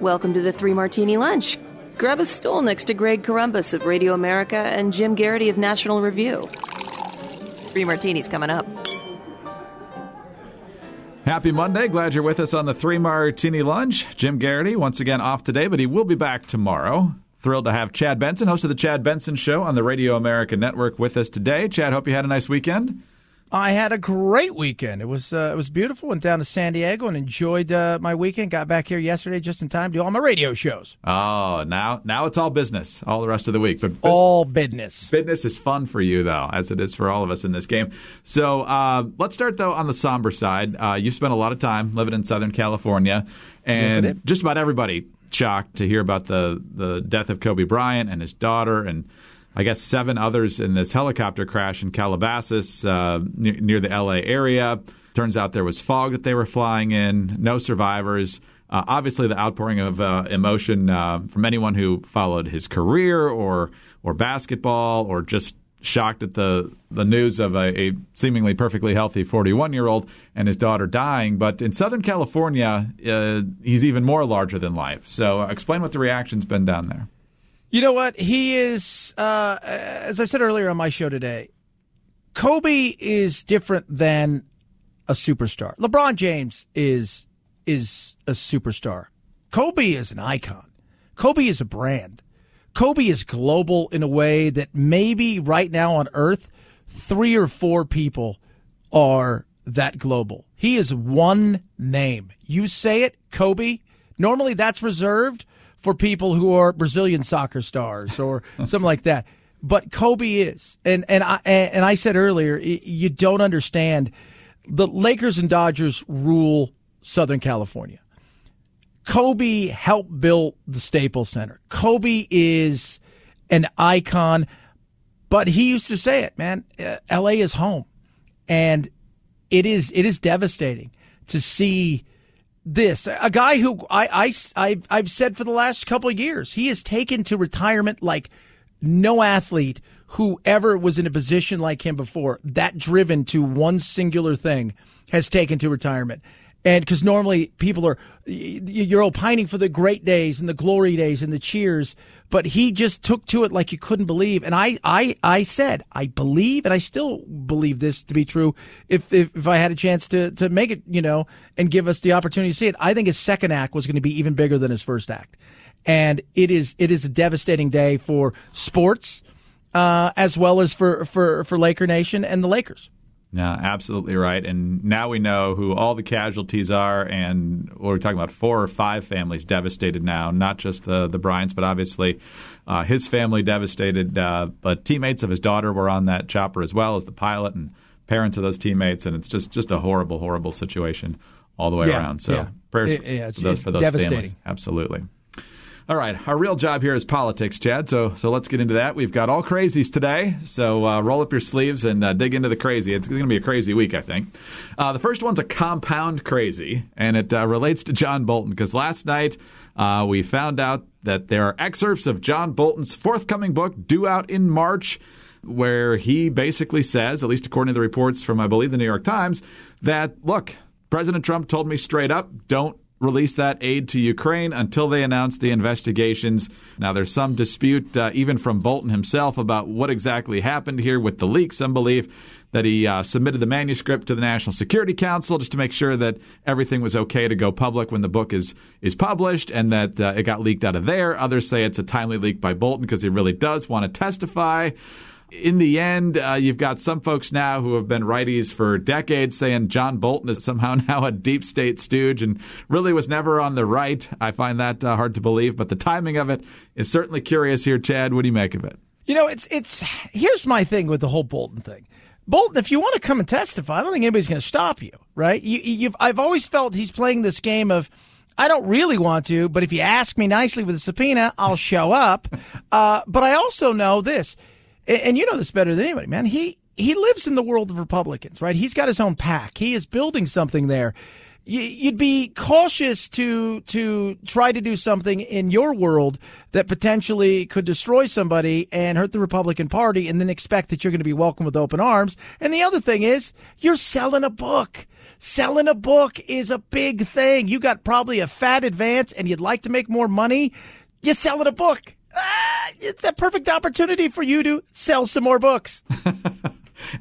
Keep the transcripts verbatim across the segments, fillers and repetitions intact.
Welcome to the Three Martini Lunch. Grab a stool next to Greg Corumbus of Radio America and Jim Garrity of National Review. Three Martinis coming up. Happy Monday. Glad you're with us on the Three Martini Lunch. Jim Garrity, once again, off today, but he will be back tomorrow. Thrilled to have Chad Benson, host of the Chad Benson Show on the Radio America Network, with us today. Chad, hope you had a nice weekend. I had a great weekend. It was uh, it was beautiful. Went down to San Diego and enjoyed uh, my weekend. Got back here yesterday just in time to do all my radio shows. Oh, now now it's all business all the rest of the week. But business, all business. Business is fun for you, though, as it is for all of us in this game. So uh, let's start, though, on the somber side. Uh, you spent a lot of time living in Southern California, and yes, just about everybody shocked to hear about the, the death of Kobe Bryant and his daughter and I guess seven others in this helicopter crash in Calabasas uh, n- near the L A area. Turns out there was fog that they were flying in, no survivors. Uh, obviously, the outpouring of uh, emotion uh, from anyone who followed his career or or basketball or just shocked at the, the news of a, a seemingly perfectly healthy forty-one-year-old and his daughter dying. But in Southern California, uh, he's even more larger than life. So uh, explain what the reaction's been down there. You know what? He is, uh, as I said earlier on my show today, Kobe is different than a superstar. LeBron James is is a superstar. Kobe is an icon. Kobe is a brand. Kobe is global in a way that maybe right now on Earth, three or four people are that global. He is one name. You say it, Kobe. Normally that's reserved for people who are Brazilian soccer stars or something like that. But Kobe is. And and I and I said earlier, you don't understand. The Lakers and Dodgers rule Southern California. Kobe helped build the Staples Center. Kobe is an icon. But he used to say it, man, L A is home. And it is it is devastating to see this, a guy who I, I, I've said for the last couple of years, he has taken to retirement like no athlete who ever was in a position like him before, that driven to one singular thing, has taken to retirement. And because normally people are, you're opining for the great days and the glory days and the cheers, but he just took to it like you couldn't believe. And I, I, I said, I believe, and I still believe this to be true. If, if, if I had a chance to, to make it, you know, and give us the opportunity to see it, I think his second act was going to be even bigger than his first act. And it is, it is a devastating day for sports, uh, as well as for, for, for Laker Nation and the Lakers. Yeah, absolutely right. And now we know who all the casualties are, and we're talking about four or five families devastated now, not just the, the Bryants, but obviously uh, his family devastated. Uh, but teammates of his daughter were on that chopper as well as the pilot and parents of those teammates, and it's just, just a horrible, horrible situation all the way yeah, around. So yeah. prayers it, yeah, for those, for those families. Absolutely. All right. Our real job here is politics, Chad. So so let's get into that. We've got all crazies today. So uh, roll up your sleeves and uh, dig into the crazy. It's going to be a crazy week, I think. Uh, the first one's a compound crazy, and it uh, relates to John Bolton because last night uh, we found out that there are excerpts of John Bolton's forthcoming book due out in March where he basically says, at least according to the reports from, I believe, the New York Times, that, look, President Trump told me straight up, don't release that aid to Ukraine until they announce the investigations. Now, there's some dispute, uh, even from Bolton himself, about what exactly happened here with the leak. Some believe that he uh, submitted the manuscript to the National Security Council just to make sure that everything was okay to go public when the book is is published and that uh, it got leaked out of there. Others say it's a timely leak by Bolton because he really does want to testify. In the end, uh, you've got some folks now who have been righties for decades saying John Bolton is somehow now a deep state stooge and really was never on the right. I find that uh, hard to believe, but the timing of it is certainly curious here. Chad, what do you make of it? You know, it's it's here's my thing with the whole Bolton thing. Bolton, if you want to come and testify, I don't think anybody's going to stop you, right? You, you've, I've always felt he's playing this game of, I don't really want to, but if you ask me nicely with a subpoena, I'll show up. uh, but I also know this. And you know this better than anybody, man. He he lives in the world of Republicans, right? He's got his own pack. He is building something there. You'd be cautious to to try to do something in your world that potentially could destroy somebody and hurt the Republican Party and then expect that you're going to be welcomed with open arms. And the other thing is you're selling a book. Selling a book is a big thing. You got probably a fat advance and you'd like to make more money. You're selling a book. Ah, it's a perfect opportunity for you to sell some more books.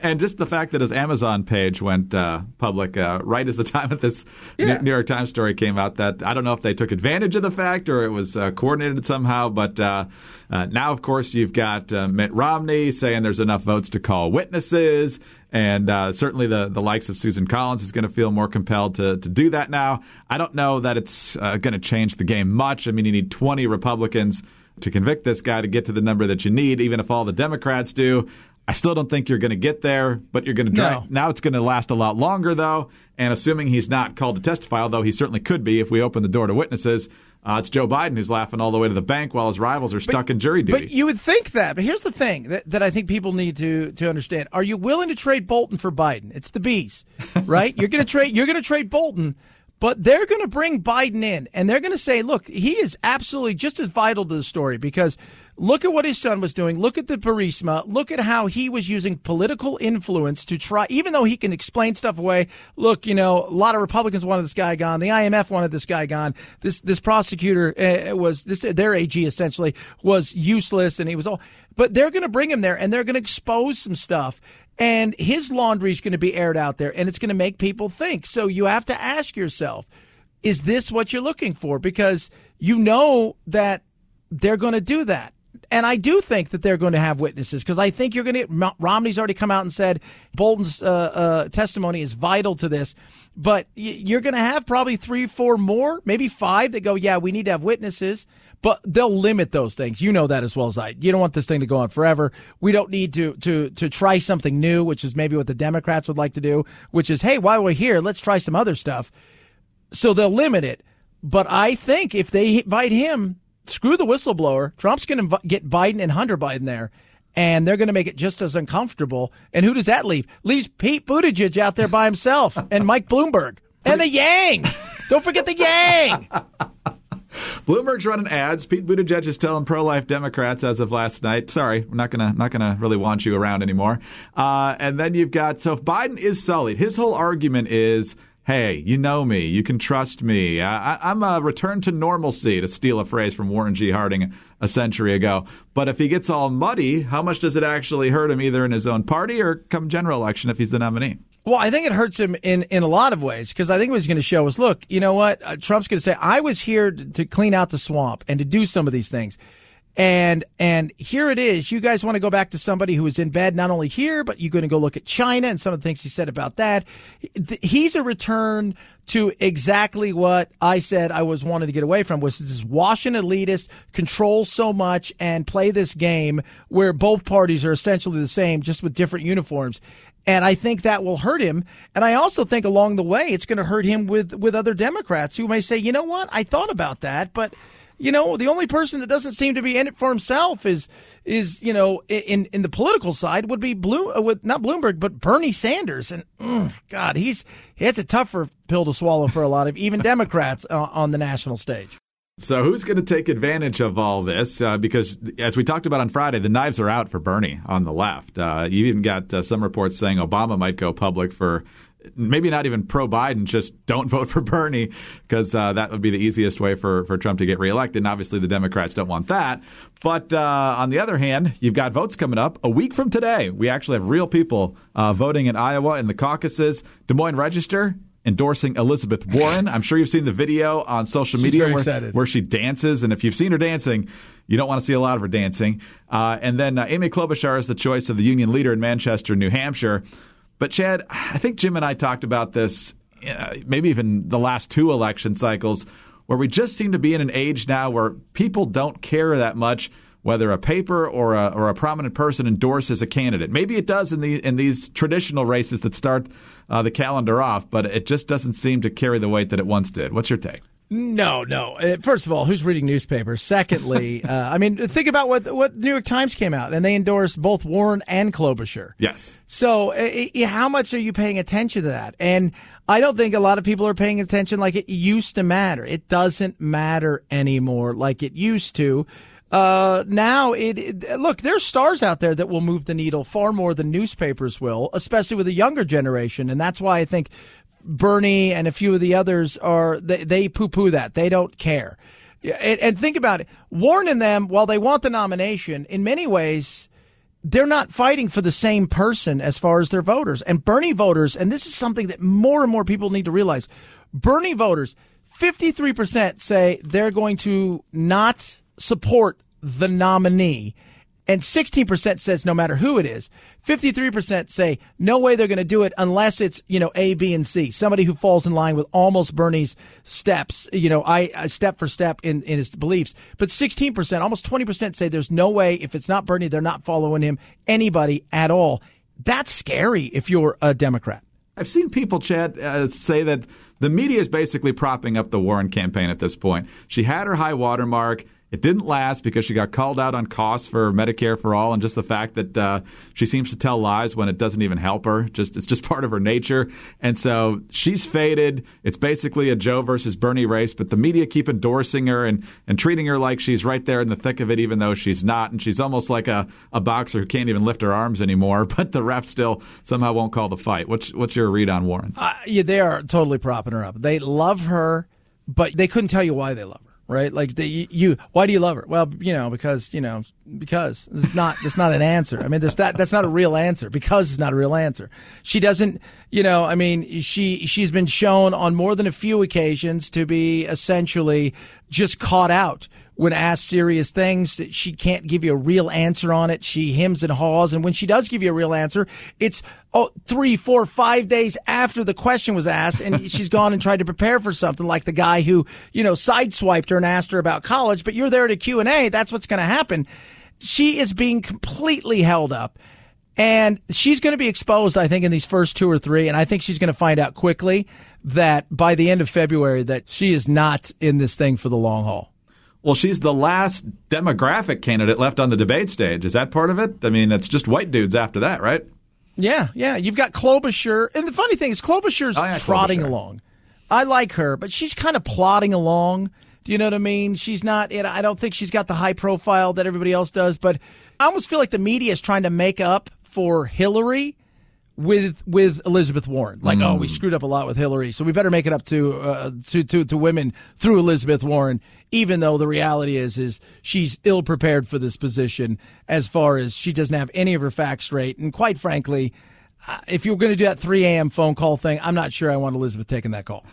And just the fact that his Amazon page went uh, public uh, right as the time that this yeah. New York Times story came out, that I don't know if they took advantage of the fact or it was uh, coordinated somehow. But uh, uh, now, of course, you've got uh, Mitt Romney saying there's enough votes to call witnesses. And uh, certainly the, the likes of Susan Collins is going to feel more compelled to, to do that now. I don't know that it's uh, going to change the game much. I mean, you need twenty Republicans to convict this guy to get to the number that you need, even if all the Democrats do. I still don't think you're going to get there, but you're going to drag. No. Now it's going to last a lot longer, though. And assuming he's not called to testify, although he certainly could be if we open the door to witnesses, uh, it's Joe Biden who's laughing all the way to the bank while his rivals are stuck but, in jury duty. But you would think that. But here's the thing that, that I think people need to, to understand. Are you willing to trade Bolton for Biden? It's the bees, right? You're going to trade. You're going to trade Bolton. But they're going to bring Biden in, and they're going to say, look, he is absolutely just as vital to the story because look at what his son was doing. Look at the Burisma. Look at how he was using political influence to try, even though he can explain stuff away. Look, you know, a lot of Republicans wanted this guy gone. The I M F wanted this guy gone. This this prosecutor uh, was, this their A G essentially, was useless, and he was all. But they're going to bring him there, and they're going to expose some stuff. And his laundry is going to be aired out there, and it's going to make people think. So you have to ask yourself, is this what you're looking for? Because you know that they're going to do that. And I do think that they're going to have witnesses, because I think you're going to – Romney's already come out and said Bolton's uh, uh, testimony is vital to this. But you're going to have probably three, four more, maybe five that go, yeah, we need to have witnesses. But they'll limit those things. You know that as well as I. You don't want this thing to go on forever. We don't need to to to try something new, which is maybe what the Democrats would like to do, which is, hey, while we're here, let's try some other stuff. So they'll limit it. But I think if they invite him, screw the whistleblower. Trump's going to get Biden and Hunter Biden there, and they're going to make it just as uncomfortable. And who does that leave? Leaves Pete Buttigieg out there by himself and Mike Bloomberg and the Yang. Don't forget the Yang. Bloomberg's running ads. Pete Buttigieg is telling pro-life Democrats as of last night, sorry, we're not gonna not gonna really want you around anymore. Uh, and then you've got, so if Biden is sullied, his whole argument is, hey, you know me, you can trust me. I, I'm a return to normalcy, to steal a phrase from Warren G. Harding a century ago. But if he gets all muddy, how much does it actually hurt him, either in his own party or come general election if he's the nominee? Well, I think it hurts him in, in a lot of ways, because I think what he's going to show is, look, you know what? Uh, Trump's going to say, I was here to, to clean out the swamp and to do some of these things. And and here it is. You guys want to go back to somebody who is in bed, not only here, but you're going to go look at China and some of the things he said about that. He's a return to exactly what I said I was wanted to get away from, was this Washington elitist control so much and play this game where both parties are essentially the same, just with different uniforms. And I think that will hurt him. And I also think along the way, it's going to hurt him with, with other Democrats who may say, you know what, I thought about that. But, you know, the only person that doesn't seem to be in it for himself is, is you know, in in the political side would be, Blue, with not Bloomberg, but Bernie Sanders. And, mm, God, he's it's a tougher pill to swallow for a lot of even Democrats uh, on the national stage. So who's going to take advantage of all this? Uh, because as we talked about on Friday, the knives are out for Bernie on the left. Uh, you even got uh, some reports saying Obama might go public for maybe not even pro-Biden, just don't vote for Bernie, because uh, that would be the easiest way for, for Trump to get reelected. And obviously the Democrats don't want that. But uh, on the other hand, you've got votes coming up a week from today. We actually have real people uh, voting in Iowa in the caucuses. Des Moines Register endorsing Elizabeth Warren. I'm sure you've seen the video on social media where, where she dances. And if you've seen her dancing, you don't want to see a lot of her dancing. Uh, and then uh, Amy Klobuchar is the choice of the union leader in Manchester, New Hampshire. But, Chad, I think Jim and I talked about this uh, maybe even the last two election cycles, where we just seem to be in an age now where people don't care that much whether a paper or a, or a prominent person endorses a candidate. Maybe it does in the in these traditional races that start uh, the calendar off, but it just doesn't seem to carry the weight that it once did. What's your take? No, no. First of all, who's reading newspapers? Secondly, uh, I mean, think about what what New York Times came out, and they endorsed both Warren and Klobuchar. Yes. So uh, how much are you paying attention to that? And I don't think a lot of people are paying attention like it used to matter. It doesn't matter anymore like it used to. Uh, now it, it look, there's stars out there that will move the needle far more than newspapers will, especially with the younger generation. And that's why I think Bernie and a few of the others are, they, they poo-poo that. They don't care. And, and think about it. Warren and them, while they want the nomination, in many ways, they're not fighting for the same person as far as their voters. And Bernie voters, and this is something that more and more people need to realize, Bernie voters, fifty-three percent say they're going to not support the nominee. And sixteen percent says no matter who it is. fifty-three percent say no way they're going to do it unless it's, you know, A, B, and C. Somebody who falls in line with almost Bernie's steps, you know, I, I step for step in, in his beliefs. But sixteen percent, almost twenty percent say there's no way. If it's not Bernie, they're not following him, anybody at all. That's scary if you're a Democrat. I've seen people, Chad, uh, say that the media is basically propping up the Warren campaign at this point. She had her high watermark. It didn't last because she got called out on costs for Medicare for All and just the fact that uh, she seems to tell lies when it doesn't even help her. Just it's just part of her nature. And so she's faded. It's basically a Joe versus Bernie race, but the media keep endorsing her and, and treating her like she's right there in the thick of it, even though she's not. And she's almost like a, a boxer who can't even lift her arms anymore, but the ref still somehow won't call the fight. What's, what's your read on Warren? Uh, yeah, they are totally propping her up. They love her, but they couldn't tell you why they love her. Right? Like, the, you, why do you love her? Well, you know, because, you know, because it's not, that's not an answer. I mean, that's that, that's not a real answer because it's not a real answer. She doesn't, you know, I mean, she, she's been shown on more than a few occasions to be essentially just caught out when asked serious things that she can't give you a real answer on it. She hems and haws. And when she does give you a real answer, it's oh, three, four, five days after the question was asked. And she's gone and tried to prepare for something like the guy who, you know, sideswiped her and asked her about college. But you're there at a Q and A. That's what's going to happen. She is being completely held up. And she's going to be exposed, I think, in these first two or three. And I think she's going to find out quickly that by the end of February that she is not in this thing for the long haul. Well, she's the last demographic candidate left on the debate stage. Is that part of it? I mean, it's just white dudes after that, right? Yeah, yeah. You've got Klobuchar. And the funny thing is Klobuchar's oh, yeah, trotting Klobuchar. along. I like her, but she's kind of plodding along. Do you know what I mean? She's not, you know, I don't think she's got the high profile that everybody else does. But I almost feel like the media is trying to make up for Hillary with with Elizabeth Warren. Like, mm. oh, we screwed up a lot with Hillary, so we better make it up to uh, to, to to women through Elizabeth Warren, even though the reality is is she's ill-prepared for this position as far as she doesn't have any of her facts straight. And quite frankly, uh, if you were going to do that three a.m. phone call thing, I'm not sure I want Elizabeth taking that call.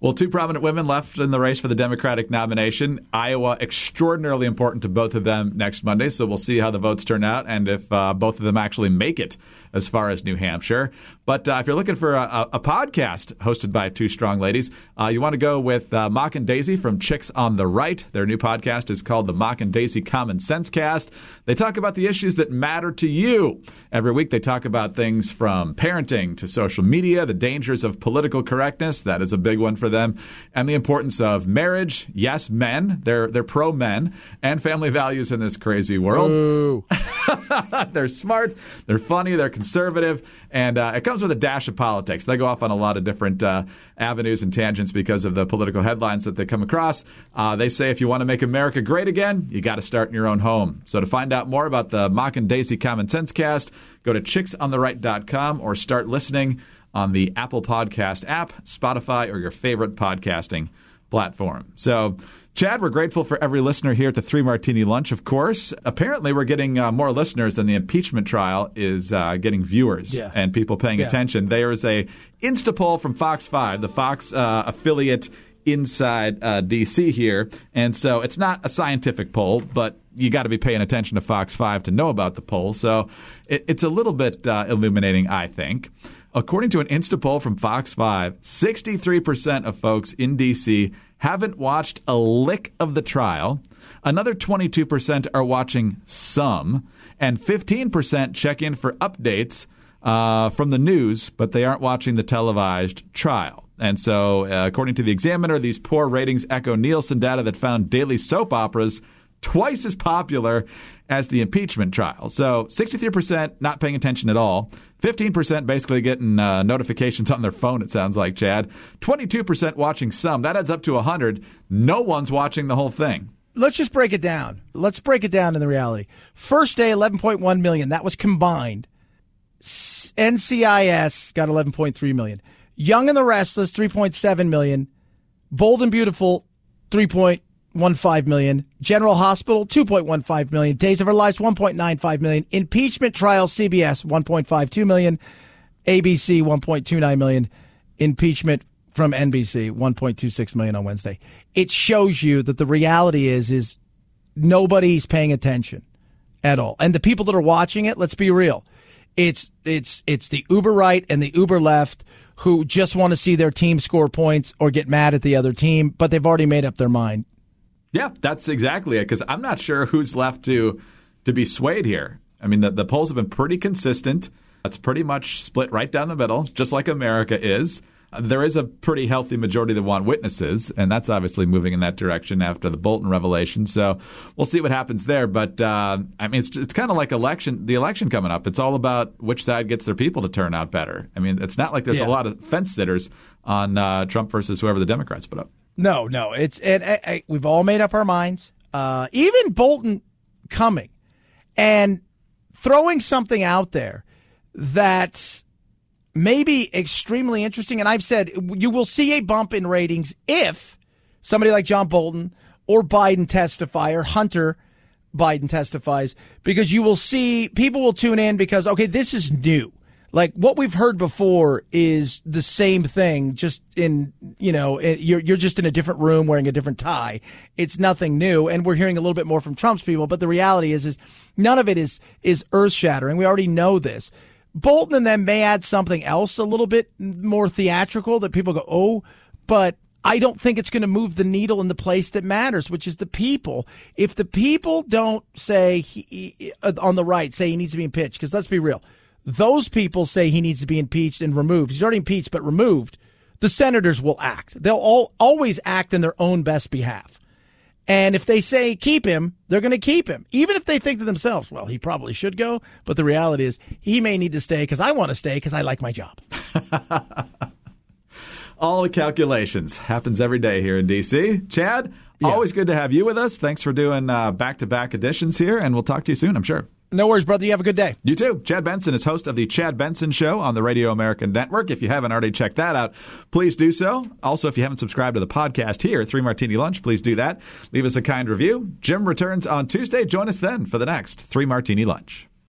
Well, two prominent women left in the race for the Democratic nomination. Iowa, extraordinarily important to both of them next Monday, so we'll see how the votes turn out and if uh, both of them actually make it as far as New Hampshire. But uh, if you're looking for a, a podcast hosted by two strong ladies, uh, you want to go with uh, Mock and Daisy from Chicks on the Right. Their new podcast is called the Mock and Daisy Common Sense Cast. They talk about the issues that matter to you. Every week they talk about things from parenting to social media, the dangers of political correctness. That is a big one for them, and the importance of marriage. Yes, men. They're they're pro-men and family values in this crazy world. They're smart. They're funny. They're conservative. And uh, it comes with a dash of politics. They go off on a lot of different uh, avenues and tangents because of the political headlines that they come across. Uh, they say if you want to make America great again, you got to start in your own home. So to find out more about the Mock and Daisy Common Sense Cast, go to chicks on the right dot com or start listening on the Apple Podcast app, Spotify, or your favorite podcasting platform. So, Chad, we're grateful for every listener here at the Three Martini Lunch, of course. Apparently, we're getting uh, more listeners than the impeachment trial is uh, getting viewers yeah. and people paying yeah. attention. There is a Insta poll from Fox five, the Fox uh, affiliate inside uh, D C here. And so it's not a scientific poll, but you got to be paying attention to Fox five to know about the poll. So it, it's a little bit uh, illuminating, I think. According to an Insta poll from Fox five, sixty-three percent of folks in D C haven't watched a lick of the trial. Another twenty-two percent are watching some, and fifteen percent check in for updates uh, from the news, but they aren't watching the televised trial. And so, uh, according to The Examiner, these poor ratings echo Nielsen data that found daily soap operas twice as popular as the impeachment trial. So sixty-three percent not paying attention at all. fifteen percent basically getting uh, notifications on their phone, it sounds like, Chad. twenty-two percent watching some. That adds up to one hundred. No one's watching the whole thing. Let's just break it down. Let's break it down in the reality. First day, eleven point one million. That was combined. S- N C I S got eleven point three million. Young and the Restless, three point seven million dollars. Bold and Beautiful, three point one five million dollars. General Hospital, two point one five million dollars. Days of Our Lives, one point nine five million dollars. Impeachment Trial, C B S, one point five two million dollars. A B C, one point two nine million dollars. Impeachment from N B C, one point two six million dollars on Wednesday. It shows you that the reality is, is nobody's paying attention at all. And the people that are watching it, let's be real, it's it's it's the uber right and the uber left who just want to see their team score points or get mad at the other team, but they've already made up their mind. Yeah, that's exactly it, because I'm not sure who's left to to be swayed here. I mean, the, the polls have been pretty consistent. It's pretty much split right down the middle, just like America is. There is a pretty healthy majority that want witnesses, and that's obviously moving in that direction after the Bolton revelation. So we'll see what happens there. But, uh, I mean, it's it's kind of like election, the election coming up. It's all about which side gets their people to turn out better. I mean, it's not like there's yeah. a lot of fence sitters on uh, Trump versus whoever the Democrats put up. No, no. it's it, it, it, We've all made up our minds. Uh, even Bolton coming and throwing something out there that may be extremely interesting. And I've said you will see a bump in ratings if somebody like John Bolton or Biden testify, or Hunter Biden testifies, because you will see people will tune in because, OK, this is new. Like what we've heard before is the same thing, just in, you know, you're you're just in a different room wearing a different tie. It's nothing new. And we're hearing a little bit more from Trump's people. But the reality is, is none of it is is earth shattering. We already know this. Bolton and them may add something else a little bit more theatrical that people go, oh, but I don't think it's going to move the needle in the place that matters, which is the people. If the people don't say he, on the right, say he needs to be impeached, because let's be real, those people say he needs to be impeached and removed. He's already impeached, but removed. The senators will act. They'll all always act in their own best behalf. And if they say keep him, they're going to keep him, even if they think to themselves, well, he probably should go. But the reality is he may need to stay because I want to stay because I like my job. All the calculations happens every day here in D C. Chad, yeah. always good to have you with us. Thanks for doing uh, back-to-back editions here, and we'll talk to you soon, I'm sure. No worries, brother. You have a good day. You too. Chad Benson is host of the Chad Benson Show on the Radio America Network. If you haven't already checked that out, please do so. Also, if you haven't subscribed to the podcast here, Three Martini Lunch, please do that. Leave us a kind review. Jim returns on Tuesday. Join us then for the next Three Martini Lunch.